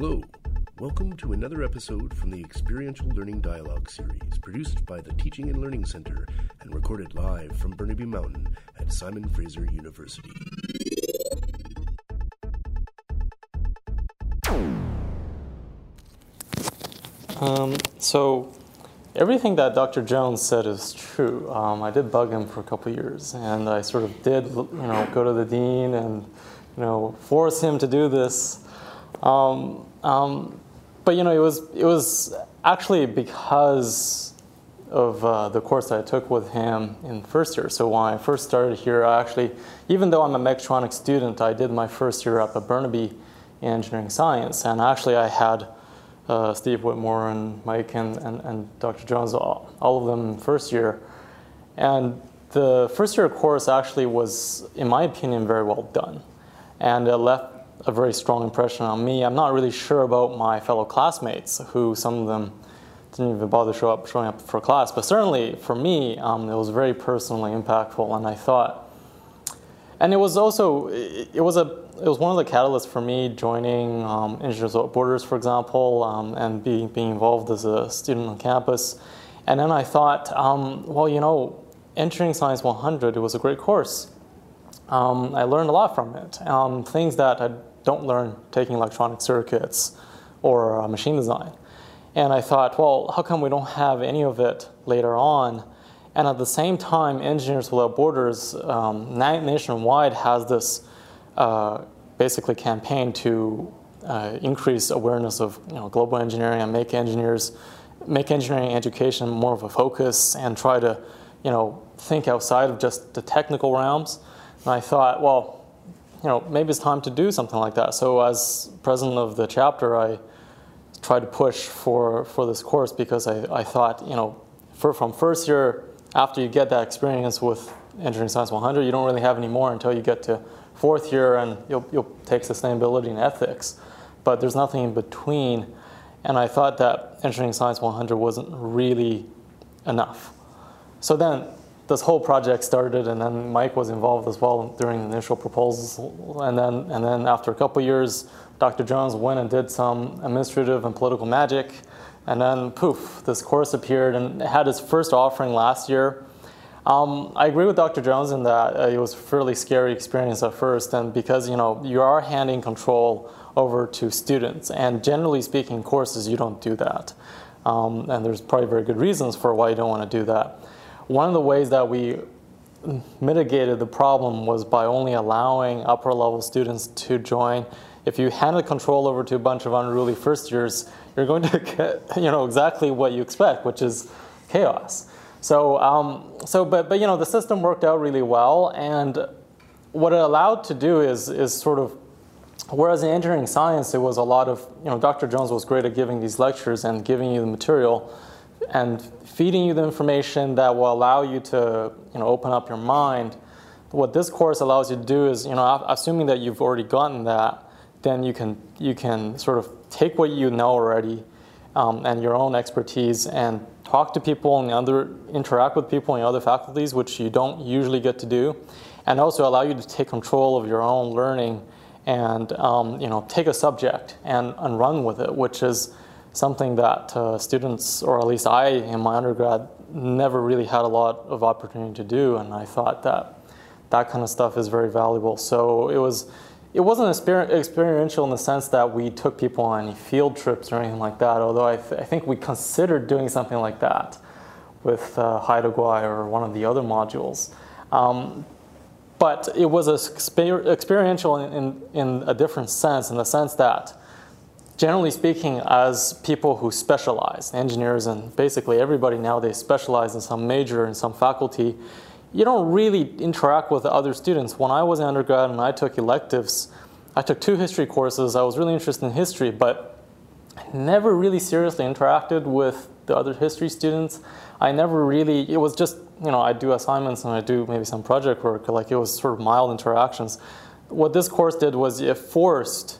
Hello, welcome to another episode from the Experiential Learning Dialogue series, produced by the Teaching and Learning Center and recorded live from Burnaby Mountain at Simon Fraser University. So everything that Dr. Jones said is true. I did bug him for a couple of years, and I sort of did, go to the dean and, force him to do this. But it was actually because of the course I took with him in first year. So when I first started here, I actually, even though I'm a mechatronics student, I did my first year up at Burnaby in engineering science, and actually I had Steve Whitmore and Mike and Dr. Jones, all of them in first year, and the first year course actually was, in my opinion, very well done, and it left a very strong impression on me. I'm not really sure about my fellow classmates, who some of them didn't even bother showing up for class. But certainly for me, it was very personally impactful, and I thought, and it was one of the catalysts for me joining Engineers Without Borders, for example, and being involved as a student on campus. And then I thought, Engineering Science 100, it was a great course. I learned a lot from it. Things that I don't learn taking electronic circuits or machine design. And I thought, well, how come we don't have any of it later on? And at the same time, Engineers Without Borders nationwide has this basically campaign to increase awareness of global engineering and make engineering education more of a focus and try to think outside of just the technical realms. And I thought, well, maybe it's time to do something like that. So as president of the chapter, I tried to push for this course, because I thought, from first year, after you get that experience with Engineering Science 100, you don't really have any more until you get to fourth year, and you'll take sustainability and ethics. But there's nothing in between. And I thought that Engineering Science 100 wasn't really enough. So then this whole project started, and then Mike was involved as well during the initial proposals, and then after a couple of years, Dr. Jones went and did some administrative and political magic, and then poof, this course appeared, and it had its first offering last year. I agree with Dr. Jones in that it was a fairly scary experience at first, and because you are handing control over to students, and generally speaking, courses you don't do that, and there's probably very good reasons for why you don't want to do that. One of the ways that we mitigated the problem was by only allowing upper level students to join. If you handed control over to a bunch of unruly first years, you're going to get exactly what you expect, which is chaos. So the system worked out really well, and what it allowed to do is sort of, whereas in engineering science it was a lot of, Dr. Jones was great at giving these lectures and giving you the material and feeding you the information that will allow you to open up your mind. What this course allows you to do is, assuming that you've already gotten that, then you can sort of take what you know already and your own expertise and talk to people and interact with people and other faculties, which you don't usually get to do, and also allow you to take control of your own learning and take a subject and run with it, which is something that students, or at least I in my undergrad, never really had a lot of opportunity to do, and I thought that kind of stuff is very valuable. So it wasn't experiential in the sense that we took people on any field trips or anything like that, although I think we considered doing something like that with Haida Gwaii or one of the other modules. But it was experiential in a different sense, in the sense that generally speaking, as people who specialize, engineers and basically everybody nowadays specialize in some major and some faculty, you don't really interact with other students. When I was an undergrad and I took electives, I took 2 history courses. I was really interested in history, but I never really seriously interacted with the other history students. It was just, I do assignments and I do maybe some project work. It was sort of mild interactions. What this course did was it forced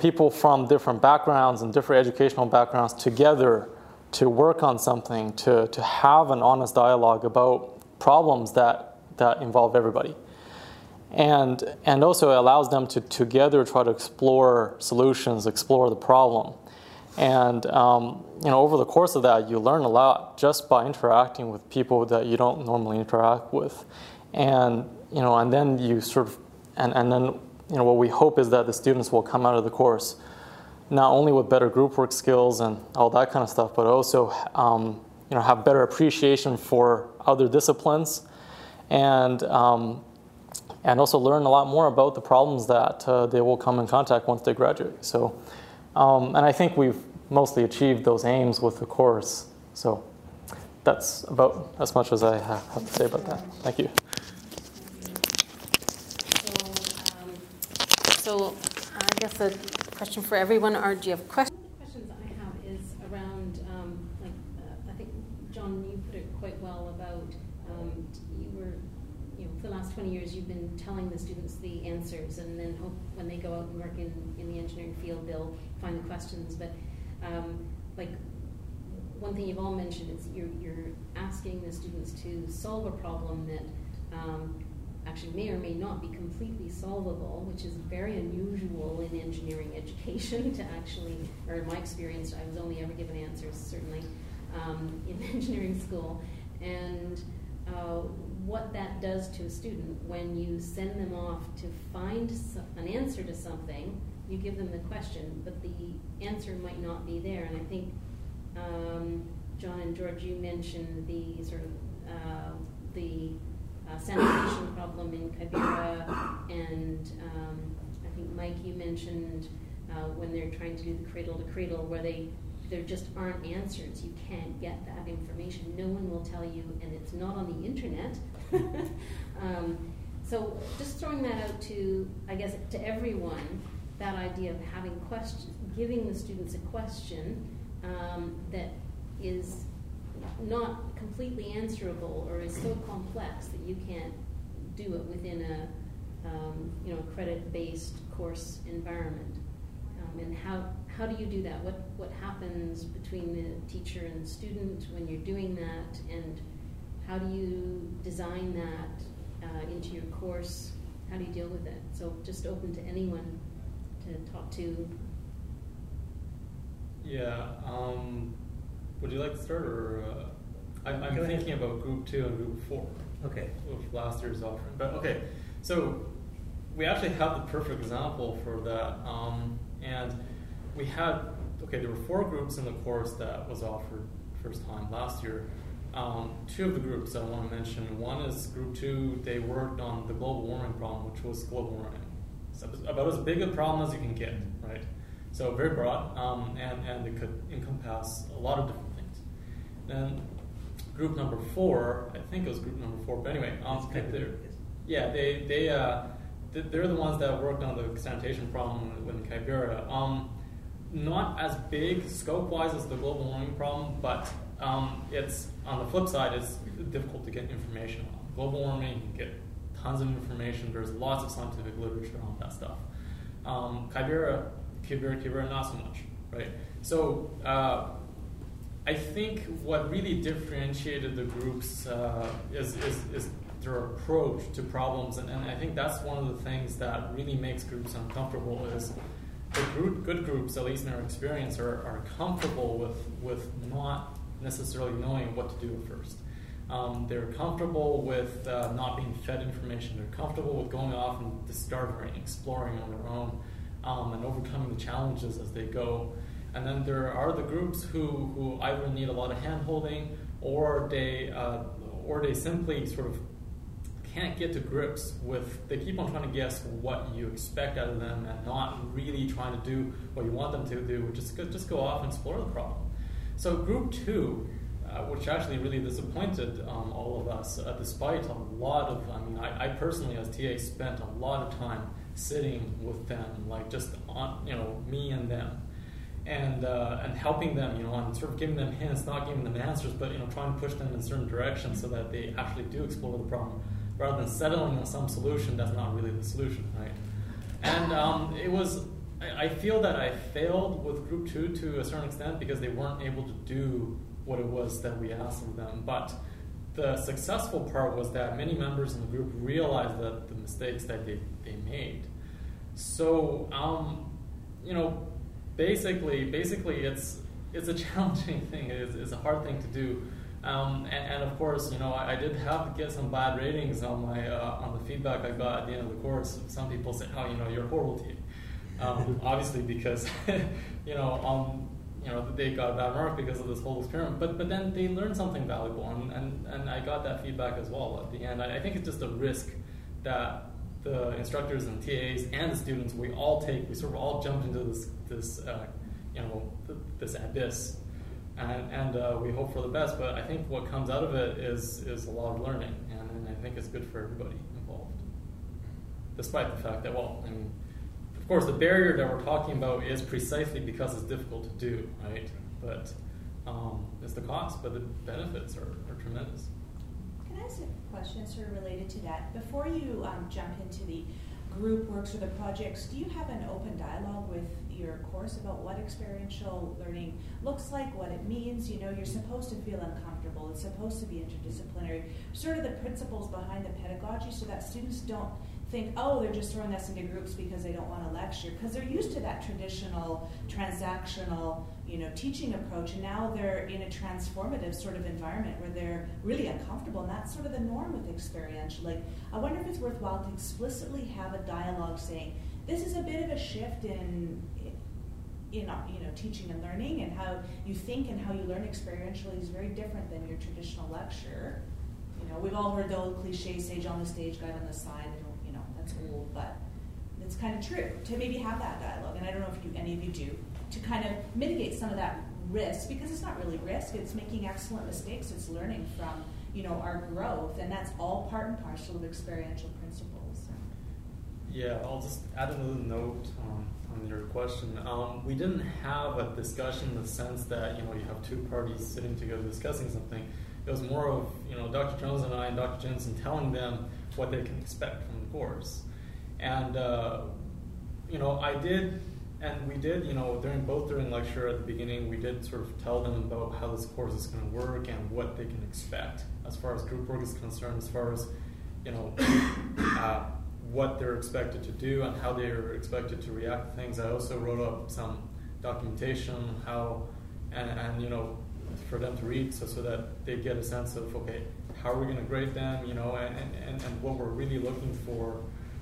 people from different backgrounds and different educational backgrounds together to work on something, to have an honest dialogue about problems that involve everybody. and also allows them to together try to explore solutions, explore the problem. And you know, over the course of that, you learn a lot just by interacting with people that you don't normally interact with. And you know, and then you sort of, and then you know, what we hope is that the students will come out of the course not only with better group work skills and all that kind of stuff, but also you know, have better appreciation for other disciplines, and also learn a lot more about the problems that they will come in contact once they graduate. So, and I think we've mostly achieved those aims with the course. So that's about as much as I have to say about that. Thank you. So I guess the question for everyone, or do you have questions? For the last 20 years, you've been telling the students the answers, and then hope when they go out and work in the engineering field, they'll find the questions. But like one thing you've all mentioned is you're asking the students to solve a problem that actually may or may not be completely solvable, which is very unusual in engineering education to actually, or in my experience, I was only ever given answers, certainly, in engineering school. And what that does to a student when you send them off to find an answer to something, you give them the question, but the answer might not be there. And I think, John and George, you mentioned the sort of the sanitation problem in Kibera, and I think, Mike, you mentioned when they're trying to do the cradle to cradle, where there just aren't answers. You can't get that information. No one will tell you, and it's not on the internet. So just throwing that out to, I guess, to everyone, that idea of having questions, giving the students a question that is not completely answerable or is so complex that you can't do it within a you know, credit-based course environment. And how do you do that? What happens between the teacher and the student when you're doing that? And how do you design that into your course? How do you deal with it? So just open to anyone to talk to. Yeah. Would you like to start? Or I'm thinking about group 2 and group 4. Okay. With last year's offering. But okay, so we actually have the perfect example for that. And we had, okay, there were 4 groups in the course that was offered first time last year. 2 of the groups I want to mention, one is group 2, they worked on the global warming problem, which was global warming. So it was about as big a problem as you can get, right? So very broad, and it could encompass a lot of different things. Then group number 4, I think it was group number 4, but anyway, yeah, they're the ones that worked on the sanitation problem in Kibera. Not as big scope-wise as the global warming problem, but it's on the flip side, it's difficult to get information on. Global warming, you can get tons of information. There's lots of scientific literature on that stuff. Kibera, not so much, right? So I think what really differentiated the groups is their approach to problems, and I think that's one of the things that really makes groups uncomfortable is the good groups, at least in our experience, are comfortable with not necessarily knowing what to do at first. They're comfortable with not being fed information. They're comfortable with going off and discovering, exploring on their own, and overcoming the challenges as they go. And then there are the groups who either need a lot of hand-holding, or they simply sort of can't get to grips with, they keep on trying to guess what you expect out of them and not really trying to do what you want them to do, which is just go off and explore the problem. So group 2, which actually really disappointed all of us, despite a lot of, I personally as TA spent a lot of time sitting with them, like just on, you know, me and them, and helping them, you know, and sort of giving them hints, not giving them answers, but, you know, trying to push them in certain directions so that they actually do explore the problem, rather than settling on some solution that's not really the solution, right? And it was, I feel that I failed with group 2 to a certain extent because they weren't able to do what it was that we asked of them, but the successful part was that many members in the group realized that the mistakes that they made. So, you know, basically it's a challenging thing. It's a hard thing to do. And of course, you know, I did have to get some bad ratings on my on the feedback I got at the end of the course. Some people said, "Oh, you know, you're horrible TA." Obviously, because they got a bad mark because of this whole experiment. But then they learned something valuable, and I got that feedback as well at the end. I think it's just a risk that the instructors and TAs and the students we all take. We sort of all jumped into this abyss. And we hope for the best, but I think what comes out of it is a lot of learning, and I think it's good for everybody involved. Despite the fact that, well, I mean, of course, the barrier that we're talking about is precisely because it's difficult to do, right? But it's the cost, but the benefits are tremendous. Can I ask a question sort of related to that? Before you jump into the group works or the projects, do you have an open dialogue with your course about what experiential learning looks like, what it means? You know, you're supposed to feel uncomfortable, it's supposed to be interdisciplinary, sort of the principles behind the pedagogy so that students don't think, oh, they're just throwing us into groups because they don't want to lecture, because they're used to that traditional, transactional, you know, teaching approach, and now they're in a transformative sort of environment where they're really uncomfortable, and that's sort of the norm with experiential. Like, I wonder if it's worthwhile to explicitly have a dialogue saying, this is a bit of a shift in teaching and learning, and how you think and how you learn experientially is very different than your traditional lecture. You know, we've all heard the old cliche, sage on the stage, guide on the side. You know, that's old, but it's kind of true to maybe have that dialogue. And I don't know if any of you do, to kind of mitigate some of that risk, because it's not really risk. It's making excellent mistakes. It's learning from, you know, our growth, and that's all part and parcel of experiential principles. Yeah, I'll just add another note on your question. We didn't have a discussion in the sense that, you know, you have two parties sitting together discussing something. It was more of, you know, Dr. Jones and I and Dr. Jensen telling them what they can expect from the course. And, you know, we did, you know, during lecture at the beginning, we did sort of tell them about how this course is going to work and what they can expect as far as group work is concerned, as far as, you know, what they're expected to do and how they're expected to react to things. I also wrote up some documentation and you know, for them to read so that they get a sense of, okay, how are we going to grade them, you know, and what we're really looking for.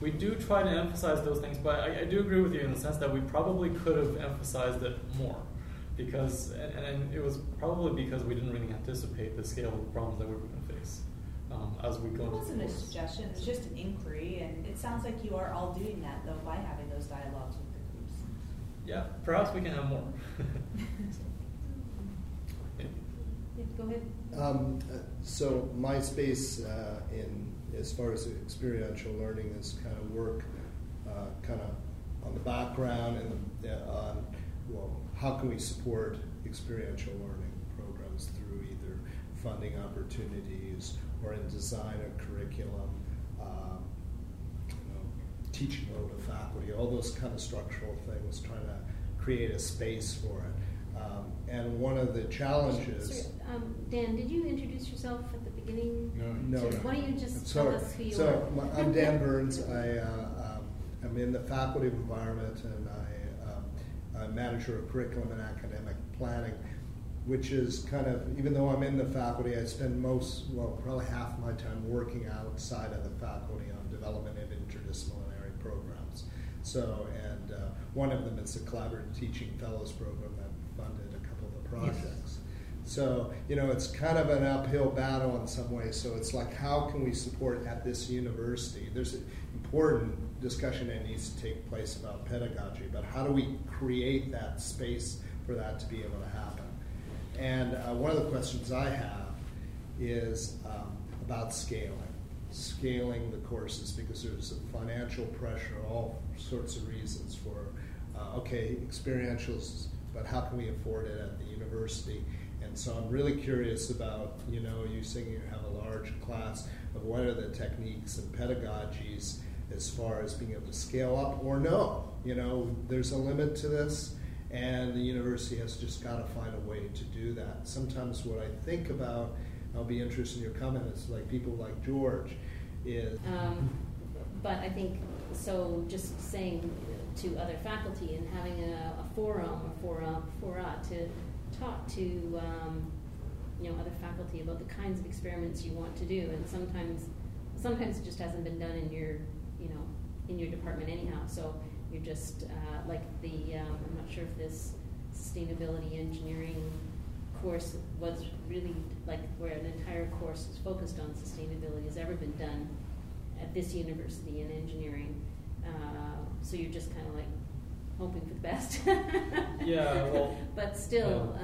We do try to emphasize those things, but I do agree with you in the sense that we probably could have emphasized it more because, and it was probably because we didn't really anticipate the scale of the problems that we were going to face. As we go. It wasn't a suggestion, it's just an inquiry, and it sounds like you are all doing that, though, by having those dialogues with the groups. Yeah, perhaps we can have more. Yeah, go ahead. So my space in as far as experiential learning is kind of work, kind of on the background and on, well, how can we support experiential learning programs through either funding opportunities or in design or curriculum, you know, teaching load of faculty, all those kind of structural things, trying to create a space for it. And one of the challenges... Sorry, Dan, did you introduce yourself at the beginning? No. Why don't you just tell us who you are? So I'm Dan Burns. I'm in the faculty of environment, and I'm manager of curriculum and academic planning, which is kind of, even though I'm in the faculty, I spend probably half my time working outside of the faculty on development of interdisciplinary programs. So, and one of them is the Collaborative Teaching Fellows Program that funded a couple of the projects. Yes. So, you know, it's kind of an uphill battle in some ways. So it's like, how can we support at this university? There's an important discussion that needs to take place about pedagogy, but how do we create that space for that to be able to happen? And one of the questions I have is about scaling the courses, because there's a financial pressure, all sorts of reasons for, experientials, but how can we afford it at the university? And so I'm really curious about, you know, you saying you have a large class, of what are the techniques and pedagogies as far as being able to scale up or no? You know, there's a limit to this. And the university has just got to find a way to do that. Sometimes what I think about I'll be interested in your comments, like people like George is. But I think, so just saying to other faculty and having a forum, a fora to talk to other faculty about the kinds of experiments you want to do, and sometimes it just hasn't been done in your in your department anyhow. So you're just like the I'm not sure if this sustainability engineering course was really like where an entire course is focused on sustainability has ever been done at this university in engineering. So you're just kind of like hoping for the best. Yeah. Well, but still,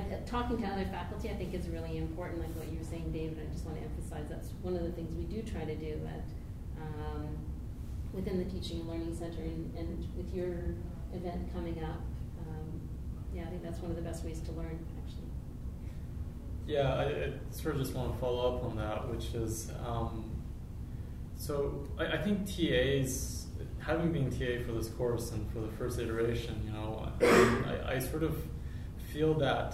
yeah. Talking to other faculty, I think, is really important. Like what you were saying, David, I just want to emphasize that's one of the things we do try to do at within the Teaching and Learning Center, and with your event coming up. Yeah, I think that's one of the best ways to learn, actually. Yeah, I sort of just want to follow up on that, which is, so I think TAs, having been TA for this course and for the first iteration, I sort of feel that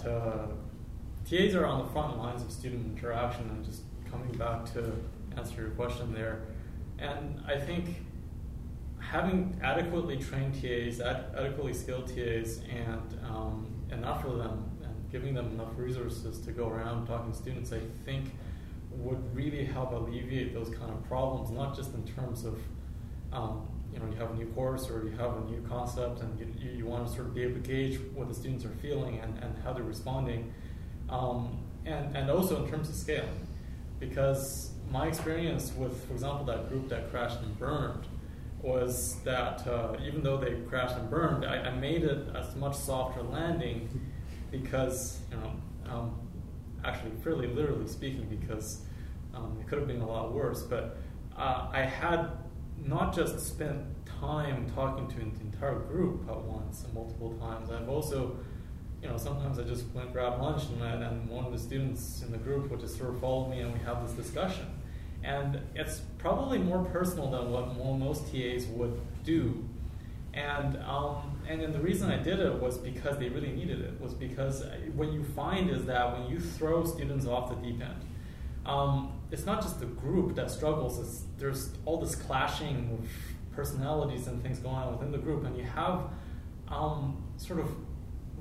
TAs are on the front lines of student interaction, and just coming back to answer your question there. And I think having adequately trained TAs, adequately skilled TAs, and enough of them, and giving them enough resources to go around talking to students, I think would really help alleviate those kind of problems, not just in terms of, you have a new course or you have a new concept and you want to sort of be able to gauge what the students are feeling and how they're responding, and also in terms of scale. Because my experience with, for example, that group that crashed and burned, was that even though they crashed and burned, I made it a much softer landing because, actually fairly literally speaking, because it could have been a lot worse, but I had not just spent time talking to an entire group at once and multiple times. I've also, sometimes I just went and grabbed lunch and one of the students in the group would just sort of follow me and we have this discussion. And it's probably more personal than what most TAs would do. And then the reason I did it was because they really needed it, was because what you find is that when you throw students off the deep end, it's not just the group that struggles, there's all this clashing of personalities and things going on within the group, and you have sort of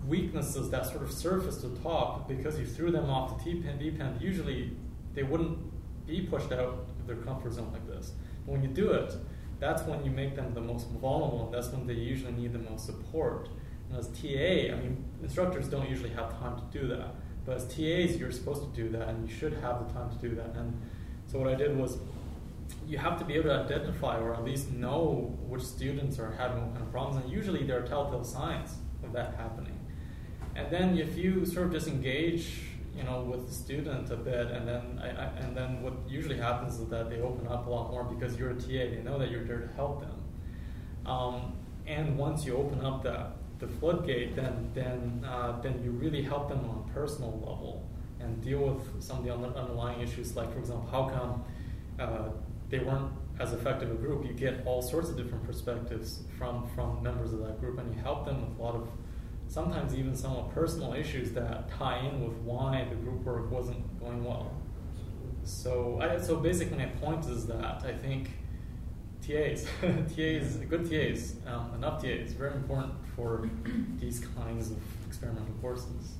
weaknesses that sort of surface to the top because you threw them off the deep end. Usually they wouldn't be pushed out of their comfort zone like this. But when you do it, that's when you make them the most vulnerable, and that's when they usually need the most support. And as TA, instructors don't usually have time to do that, but as TAs, you're supposed to do that, and you should have the time to do that. And so what I did was, you have to be able to identify, or at least know, which students are having what kind of problems, and usually there are telltale signs of that happening. And then if you sort of disengage with the student a bit, and then what usually happens is that they open up a lot more because you're a TA. They know that you're there to help them. And once you open up the floodgate, then you really help them on a personal level and deal with some of the underlying issues. Like, for example, how come they weren't as effective a group? You get all sorts of different perspectives from members of that group, and you help them with a lot of, sometimes even somewhat personal issues that tie in with why the group work wasn't going well. So basically my point is that I think good TAs, enough TAs, very important for these kinds of experimental courses.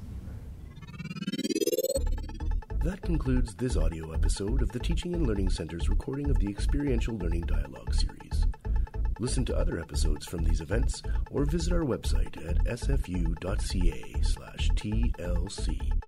That concludes this audio episode of the Teaching and Learning Center's recording of the Experiential Learning Dialogue series. Listen to other episodes from these events or visit our website at sfu.ca/TLC.